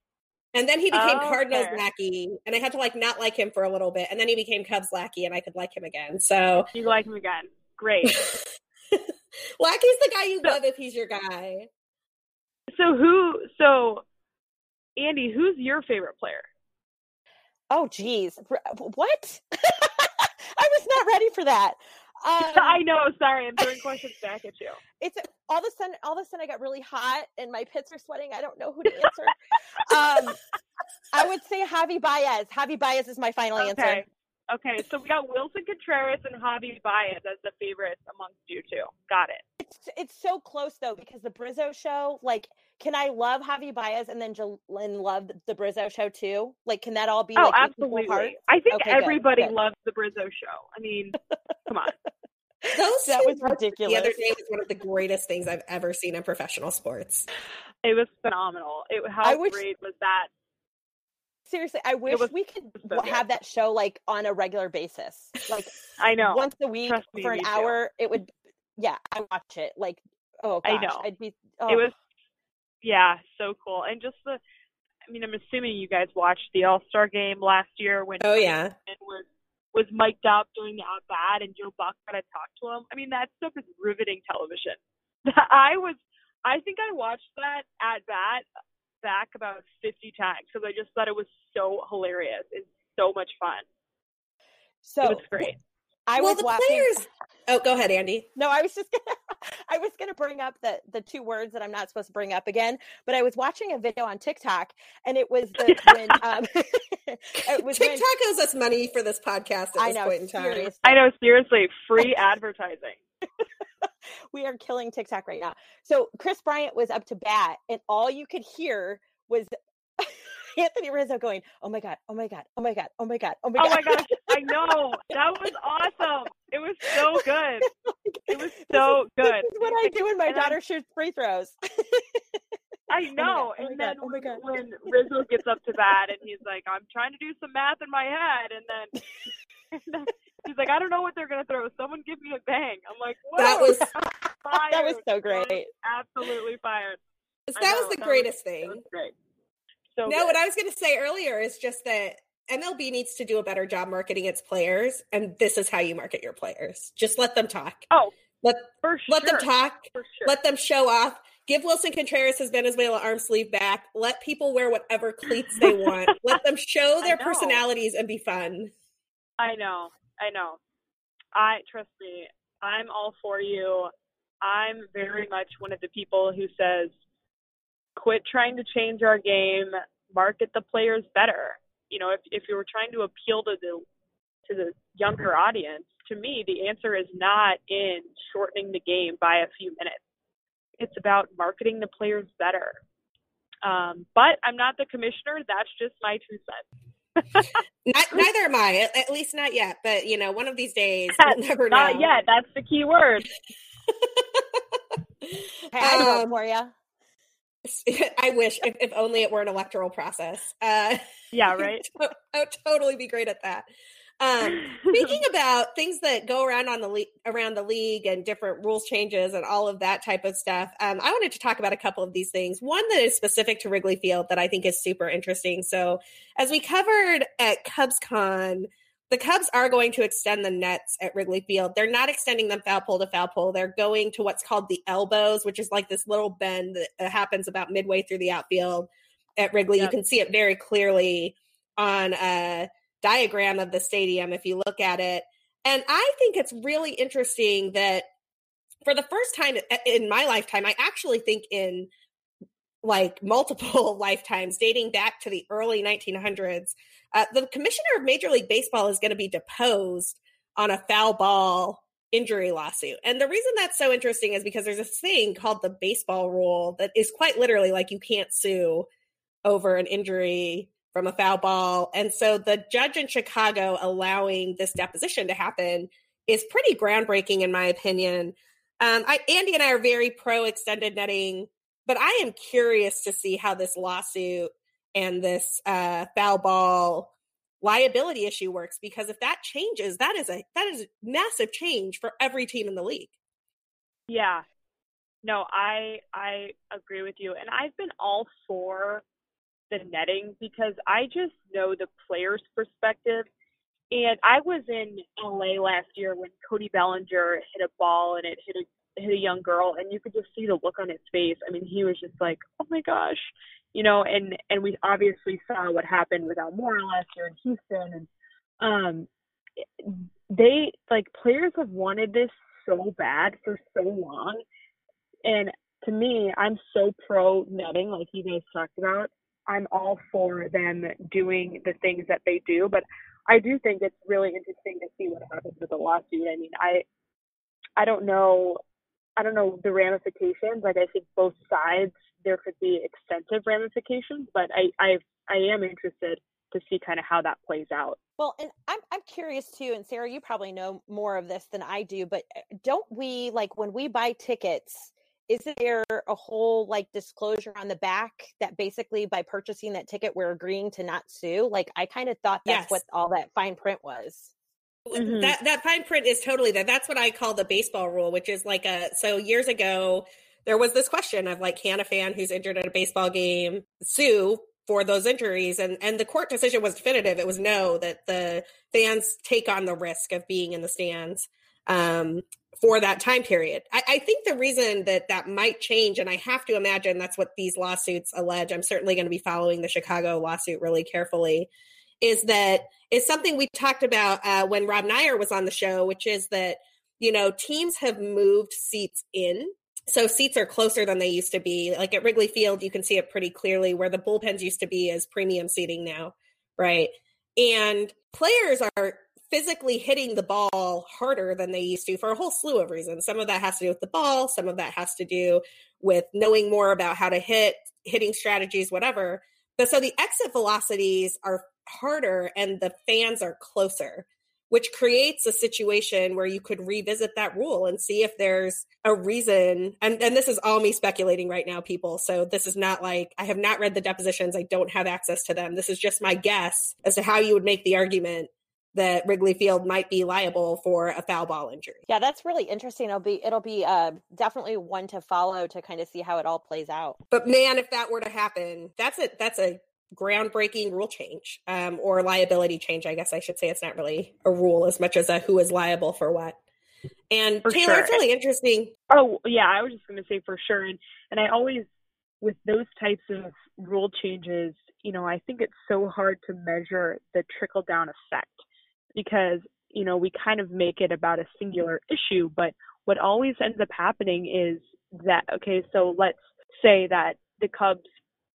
And then he became oh, Cardinals okay. Lackey, and I had to, like, not like him for a little bit. And then he became Cubs Lackey, and I could like him again. So you like him again. Great. Lackey's the guy you so, love if he's your guy. So who – so, Andy, who's your favorite player? Oh, geez. What? I was not ready for that. Um, I know. Sorry, I'm throwing questions back at you. It's all of a sudden. All of a sudden, I got really hot, and my pits are sweating. I don't know who to answer. um, I would say Javi Baez. Javi Baez is my final okay. answer. Okay, so we got Wilson Contreras and Javi Baez as the favorites amongst you two. Got it. It's it's so close though, because the Brizzo show. Like, can I love Javi Baez and then Jalen love the Brizzo show too? Like, can that all be? Oh, like, absolutely. I think okay, everybody good, good. loves the Brizzo show. I mean, come on. Those that was ridiculous. The other day was one of the greatest things I've ever seen in professional sports. It was phenomenal. It how I wish, great was that? Seriously, I wish was, we could so have that show like on a regular basis. Like I know once a week Trust for me, an hour. Too. It would, yeah. I watch it. Like oh, gosh, I know. I'd be. Oh. It was, yeah, so cool. And just the, I mean, I'm assuming you guys watched the All-Star Game last year when oh yeah it was. was mic'd up doing the out-bat, and Joe Buck got to talk to him. I mean, that stuff is riveting television. I was, I think I watched that at-bat back about fifty times because I just thought it was so hilarious. It's so much fun. So it was great. I well, was the watching... players. Oh, go ahead, Andy. No, I was just gonna. I was gonna bring up the the two words that I'm not supposed to bring up again. But I was watching a video on TikTok, and it was the, when um, it was TikTok when... owes us money for this podcast at I this know, point in time. Seriously. I know, seriously, free advertising. We are killing TikTok right now. So Chris Bryant was up to bat, and all you could hear was Anthony Rizzo going, oh my God, oh my God, oh my God, oh my God, oh my God. Oh my gosh, I know. That was awesome. It was so good. It was so this is, good. This is what I do when my and daughter I, shoots free throws. I know. Oh God, and then oh God, oh when, when Rizzo gets up to bat and he's like, I'm trying to do some math in my head. And then, and then he's like, I don't know what they're going to throw. Someone give me a bang. I'm like, whoa. That was, that was so great. Was absolutely fired. That know, was the that greatest was, thing. That was great. So no, good. What I was going to say earlier is just that M L B needs to do a better job marketing its players, and this is how you market your players. Just let them talk. Oh, let for sure. let them talk. For sure. Let them show off. Give Wilson Contreras his Venezuela arm sleeve back. Let people wear whatever cleats they want. Let them show their personalities and be fun. I know. I know. I trust me. I'm all for you. I'm very much one of the people who says, quit trying to change our game, market the players better. You know, if if you were trying to appeal to the to the younger audience, to me, the answer is not in shortening the game by a few minutes. It's about marketing the players better. Um, but I'm not the commissioner. That's just my two cents. Not, neither am I, at, at least not yet. But, you know, one of these days, we'll never know. Not yet. That's the key word. Hey, I um, for you. I wish, if, if only it were an electoral process. Uh, yeah, right? I would, I would totally be great at that. Um, speaking about things that go around on the le- around the league and different rules changes and all of that type of stuff, um, I wanted to talk about a couple of these things. One that is specific to Wrigley Field that I think is super interesting. So as we covered at CubsCon, the Cubs are going to extend the nets at Wrigley Field. They're not extending them foul pole to foul pole. They're going to what's called the elbows, which is like this little bend that happens about midway through the outfield at Wrigley. Yep. You can see it very clearly on a diagram of the stadium if you look at it. And I think it's really interesting that for the first time in my lifetime, I actually think in like multiple lifetimes dating back to the early nineteen hundreds, uh, the commissioner of Major League Baseball is going to be deposed on a foul ball injury lawsuit. And the reason that's so interesting is because there's a thing called the baseball rule that is quite literally like you can't sue over an injury from a foul ball. And so the judge in Chicago allowing this deposition to happen is pretty groundbreaking, in my opinion. Um, I, Andy and I are very pro extended netting, but I am curious to see how this lawsuit and this uh, foul ball liability issue works, because if that changes, that is a, that is a massive change for every team in the league. Yeah, no, I, I agree with you. And I've been all for the netting because I just know the player's perspective. And I was in L A last year when Cody Bellinger hit a ball and it hit a hit a young girl, and you could just see the look on his face. I mean, he was just like, oh my gosh, you know, and, and we obviously saw what happened with Almora last year in Houston. And um, they, like, players have wanted this so bad for so long. And to me, I'm so pro netting, like you guys talked about. I'm all for them doing the things that they do, but I do think it's really interesting to see what happens with the lawsuit. I mean, I, I don't know, I don't know the ramifications. Like, I think both sides there could be extensive ramifications, but I, I, I am interested to see kind of how that plays out. Well, and I'm, I'm curious too. And Sarah, you probably know more of this than I do, but don't we, like, when we buy tickets, isn't there a whole like disclosure on the back that basically by purchasing that ticket, we're agreeing to not sue? Like, I kind of thought that's yes. what all that fine print was. Mm-hmm. That that fine print is totally that. That's what I call the baseball rule, which is like a, so years ago, there was this question of like, can a fan who's injured at a baseball game sue for those injuries? And, and the court decision was definitive. It was no, that the fans take on the risk of being in the stands um, for that time period. I, I think the reason that that might change, and I have to imagine that's what these lawsuits allege, I'm certainly going to be following the Chicago lawsuit really carefully, is that it's something we talked about uh, when Rob Nyer was on the show, which is that, you know, teams have moved seats in. So seats are closer than they used to be. Like at Wrigley Field, you can see it pretty clearly where the bullpens used to be as premium seating now, right? And players are physically hitting the ball harder than they used to for a whole slew of reasons. Some of that has to do with the ball. Some of that has to do with knowing more about how to hit, hitting strategies, whatever. But so the exit velocities are harder and the fans are closer, which creates a situation where you could revisit that rule and see if there's a reason. And, and this is all me speculating right now, people. So this is not like, I have not read the depositions. I don't have access to them. This is just my guess as to how you would make the argument that Wrigley Field might be liable for a foul ball injury. Yeah, that's really interesting. It'll be it'll be uh, definitely one to follow to kind of see how it all plays out. But man, if that were to happen, that's a that's a groundbreaking rule change um, or liability change. I guess I should say it's not really a rule as much as a who is liable for what. And for Taylor, sure. It's really interesting. Oh yeah, I was just going to say for sure. And and I always with those types of rule changes, you know, I think it's so hard to measure the trickle down effect. because, you know, we kind of make it about a singular issue. But what always ends up happening is that, okay, so let's say that the Cubs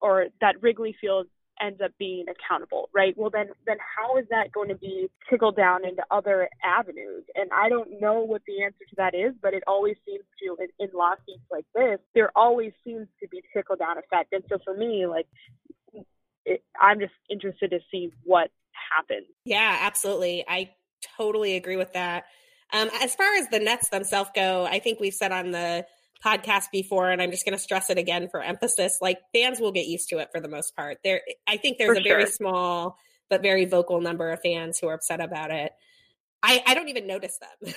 or that Wrigley Field ends up being accountable, right? Well, then, then how is that going to be trickled down into other avenues? And I don't know what the answer to that is, but it always seems to, in, in lawsuits like this, there always seems to be trickle down effect. And so for me, like, it, I'm just interested to see what happens. Yeah, absolutely. I totally agree with that. Um, as far as the Nets themselves go, I think we've said on the podcast before, and I'm just going to stress it again for emphasis, like, fans will get used to it for the most part. There, I think there's for a sure. very small but very vocal number of fans who are upset about it. I, I don't even notice them.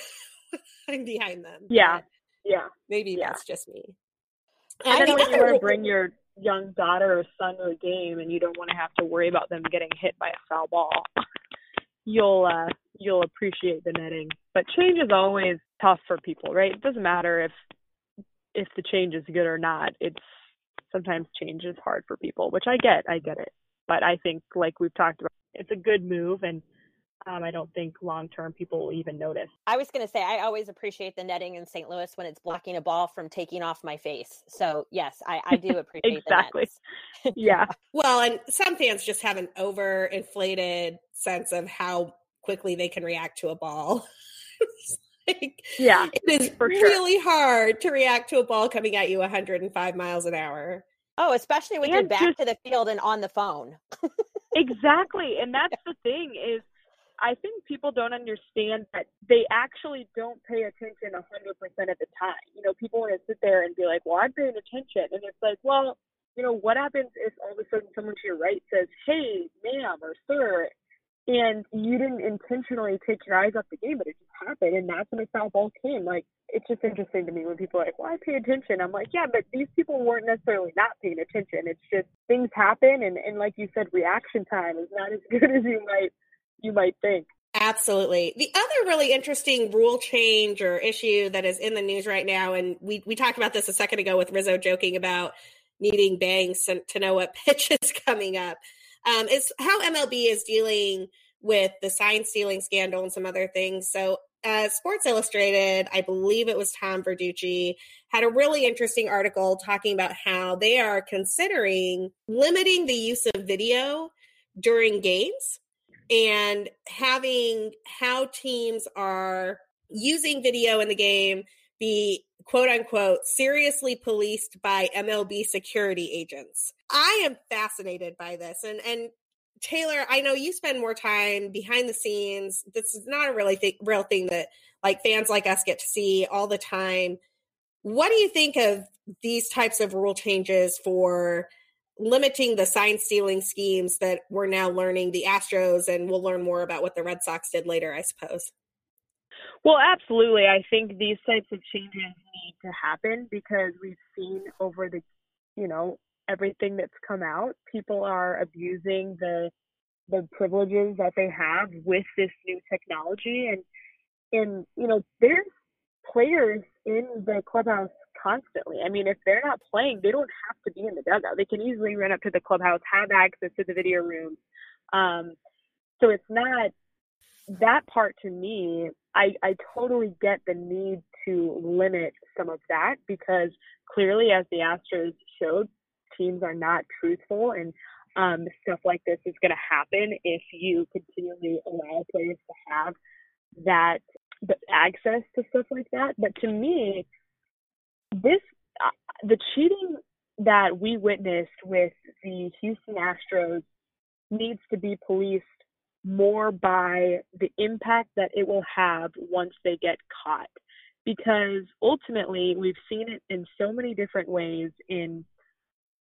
I'm behind them. Yeah, yeah. Maybe yeah. that's just me. And, and then when you want to bring your young daughter or son to a game, and you don't want to have to worry about them getting hit by a foul ball, you'll uh, you'll appreciate the netting. But change is always tough for people, right? It doesn't matter if if the change is good or not. It's sometimes change is hard for people, which I get, I get it. But I think, like we've talked about, it's a good move. And um, I don't think long-term people will even notice. I was going to say, I always appreciate the netting in Saint Louis when it's blocking a ball from taking off my face. So yes, I, I do appreciate exactly. the nets. Yeah. Well, and some fans just have an overinflated sense of how quickly they can react to a ball. Like, yeah, it is really sure. hard to react to a ball coming at you one hundred five miles an hour. Oh, especially when and you're back just, to the field and on the phone. Exactly. And that's the thing is, I think people don't understand that they actually don't pay attention one hundred percent of the time. You know, people want to sit there and be like, well, I'm paying attention. And it's like, well, you know, what happens if all of a sudden someone to your right says, hey, ma'am or sir, and you didn't intentionally take your eyes off the game, but it just happened, and that's when a foul ball came. Like, it's just interesting to me when people are like, well, I pay attention. I'm like, yeah, but these people weren't necessarily not paying attention. It's just things happen, and, and like you said, reaction time is not as good as you might you might think. Absolutely. The other really interesting rule change or issue that is in the news right now, and we, we talked about this a second ago with Rizzo joking about needing Banks to know what pitch is coming up, Um, it's how M L B is dealing with the sign stealing scandal and some other things. So uh, Sports Illustrated, I believe it was Tom Verducci, had a really interesting article talking about how they are considering limiting the use of video during games and having how teams are using video in the game be, quote unquote, seriously policed by M L B security agents. I am fascinated by this. And and Taylor, I know you spend more time behind the scenes. This is not a really th- real thing that like fans like us get to see all the time. What do you think of these types of rule changes for limiting the sign stealing schemes that we're now learning the Astros, and we'll learn more about what the Red Sox did later, I suppose? Well, absolutely. I think these types of changes need to happen because we've seen over the, you know, everything that's come out, people are abusing the the privileges that they have with this new technology. And, and you know, there's players in the clubhouse constantly. I mean, if they're not playing, they don't have to be in the dugout. They can easily run up to the clubhouse, have access to the video room. Um, so it's not that part to me. I, I totally get the need to limit some of that because clearly, as the Astros showed, teams are not truthful, and um, stuff like this is going to happen if you continually allow players to have that the access to stuff like that. But to me, this uh, the cheating that we witnessed with the Houston Astros needs to be policed more by the impact that it will have once they get caught, because ultimately we've seen it in so many different ways in,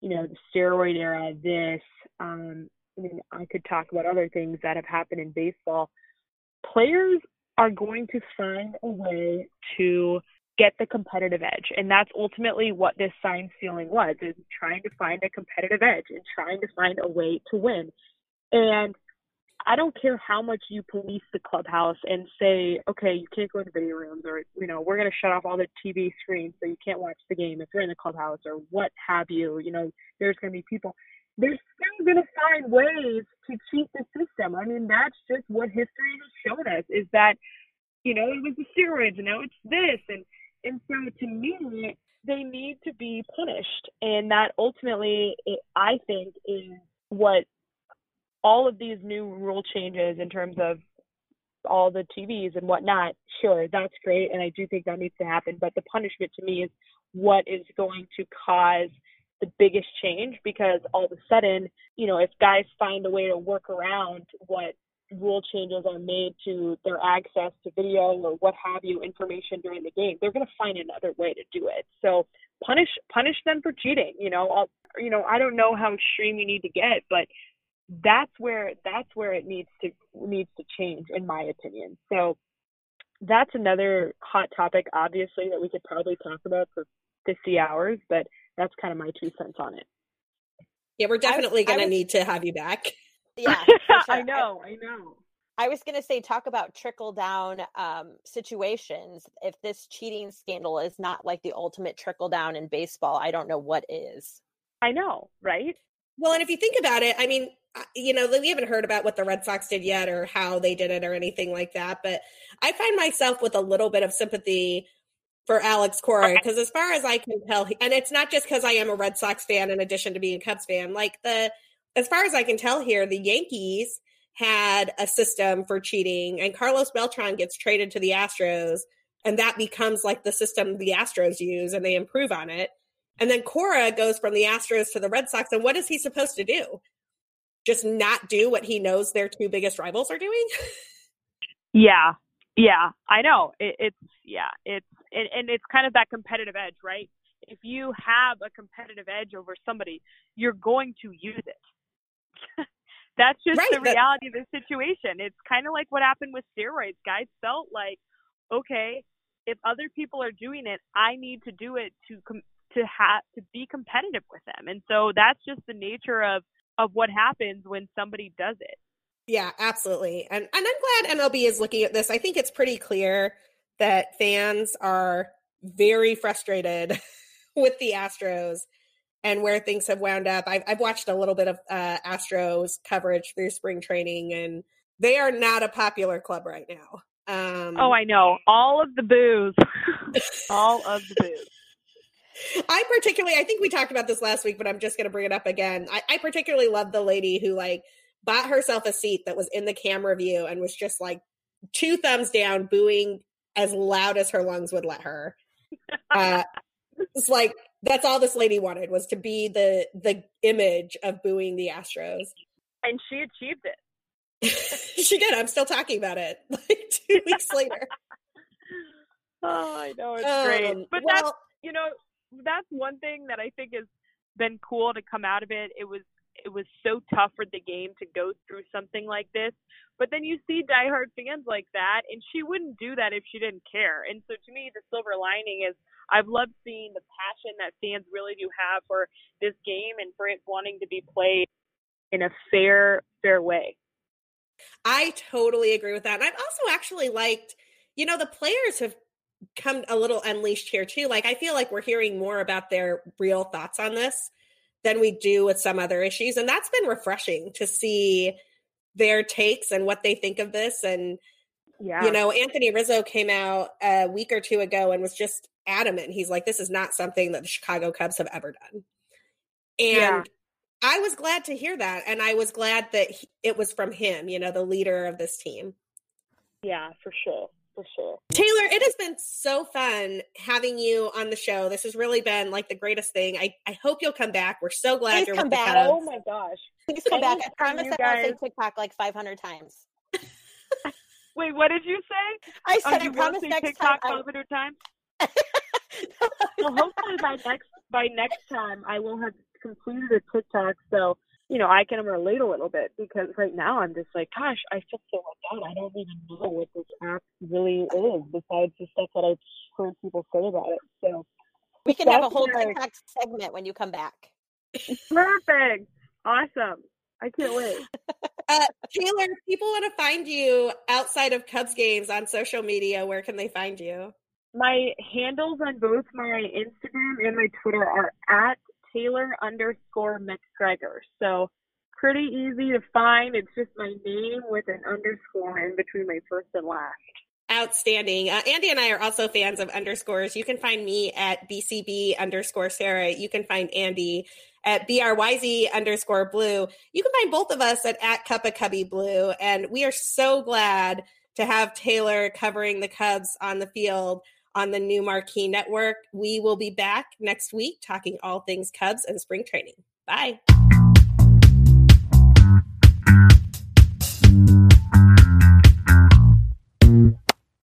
you know, the steroid era, this, um, I mean, I could talk about other things that have happened in baseball. Players are going to find a way to get the competitive edge. And that's ultimately what this sign stealing was, is trying to find a competitive edge and trying to find a way to win. And I don't care how much you police the clubhouse and say, okay, you can't go to video rooms, or, you know, we're going to shut off all the T V screens so you can't watch the game if you're in the clubhouse, or what have you. You know, there's going to be people. they're still going to find ways to cheat the system. I mean, that's just what history has shown us, is that, you know, it was the steroids, and now it's this. And, and so to me, they need to be punished. And that ultimately, it, I think, is what all of these new rule changes in terms of all the T Vs and whatnot, sure, that's great. And I do think that needs to happen. But the punishment to me is what is going to cause the biggest change, because all of a sudden, you know, if guys find a way to work around what rule changes are made to their access to video or what have you, information during the game, they're going to find another way to do it. So punish, punish them for cheating. You know, I'll, you know, I don't know how extreme you need to get, but that's where, that's where it needs to, needs to change, in my opinion. So that's another hot topic, obviously, that we could probably talk about for fifty hours, but that's kind of my two cents on it. Yeah, we're definitely going to need to have you back. Yeah, sure. I know, I know. I was going to say, talk about trickle down um, situations. If this cheating scandal is not like the ultimate trickle down in baseball, I don't know what is. I know, right? Well, and if you think about it, I mean, you know, we haven't heard about what the Red Sox did yet or how they did it or anything like that. But I find myself with a little bit of sympathy for Alex Cora, because as far as I can tell, and it's not just because I am a Red Sox fan in addition to being a Cubs fan, like the, as far as I can tell here, the Yankees had a system for cheating, and Carlos Beltran gets traded to the Astros, and that becomes like the system the Astros use, and they improve on it. And then Cora goes from the Astros to the Red Sox, and what is he supposed to do? Just not do what he knows their two biggest rivals are doing? Yeah. Yeah, I know. It, it's, yeah, it's, and, and it's kind of that competitive edge, right? If you have a competitive edge over somebody, you're going to use it. That's just right, the reality but- of the situation. It's kind of like what happened with steroids. Guys felt like, okay, if other people are doing it, I need to do it to com- to have to be competitive with them. And so that's just the nature of, of what happens when somebody does it. Yeah, absolutely. And and I'm glad M L B is looking at this. I think it's pretty clear that fans are very frustrated with the Astros and where things have wound up. I've, I've watched a little bit of uh, Astros coverage through spring training, and they are not a popular club right now. Um, oh, I know. All of the boos. All of the boos. I particularly, I think we talked about this last week, but I'm just going to bring it up again. I, I particularly love the lady who, like, bought herself a seat that was in the camera view and was just like two thumbs down, booing as loud as her lungs would let her. Uh, it's like, that's all this lady wanted, was to be the, the image of booing the Astros. And she achieved it. She did. I'm still talking about it like two weeks later. Oh, I know. It's um, great. But well, that's, you know, that's one thing that I think has been cool to come out of it. It was, it was so tough for the game to go through something like this. But then you see diehard fans like that, and she wouldn't do that if she didn't care. And so to me, the silver lining is I've loved seeing the passion that fans really do have for this game and for it wanting to be played in a fair, fair way. I totally agree with that. And I've also actually liked, you know, the players have come a little unleashed here too. Like, I feel like we're hearing more about their real thoughts on this than we do with some other issues. And that's been refreshing to see their takes and what they think of this. And, yeah. you know, Anthony Rizzo came out a week or two ago and was just adamant. He's like, this is not something that the Chicago Cubs have ever done. And yeah. I was glad to hear that. And I was glad that he, it was from him, you know, the leader of this team. Yeah, for sure. For sure. Taylor, it has been so fun having you on the show. This has really been like the greatest thing. I, I hope you'll come back. We're so glad Please you're come with back. Oh my gosh. Please come back. I promise I will say TikTok like five hundred times. Wait, what did you say? I said oh, I promise next TikTok time. five hundred times? Well, hopefully by next by next time I will have completed a TikTok, so you know I can relate a little bit, because right now I'm just like, gosh, I feel so left out. I don't even know what this app really is besides the stuff that I've heard people say about it. So we can have a whole like, TikTok segment when you come back. Perfect. Awesome. I can't wait. Uh, Taylor, if people want to find you outside of Cubs games on social media, where can they find you? My handles on both my Instagram and my Twitter are at Taylor underscore McGregor. So pretty easy to find. It's just my name with an underscore in between my first and last. Outstanding. Uh, Andy and I are also fans of underscores. You can find me at B C B underscore Sarah. You can find Andy at B R Y Z underscore Blue. You can find both of us at at Cup of Cubby Blue. And we are so glad to have Taylor covering the Cubs on the field on the new Marquee Network. We will be back next week talking all things Cubs and spring training. Bye.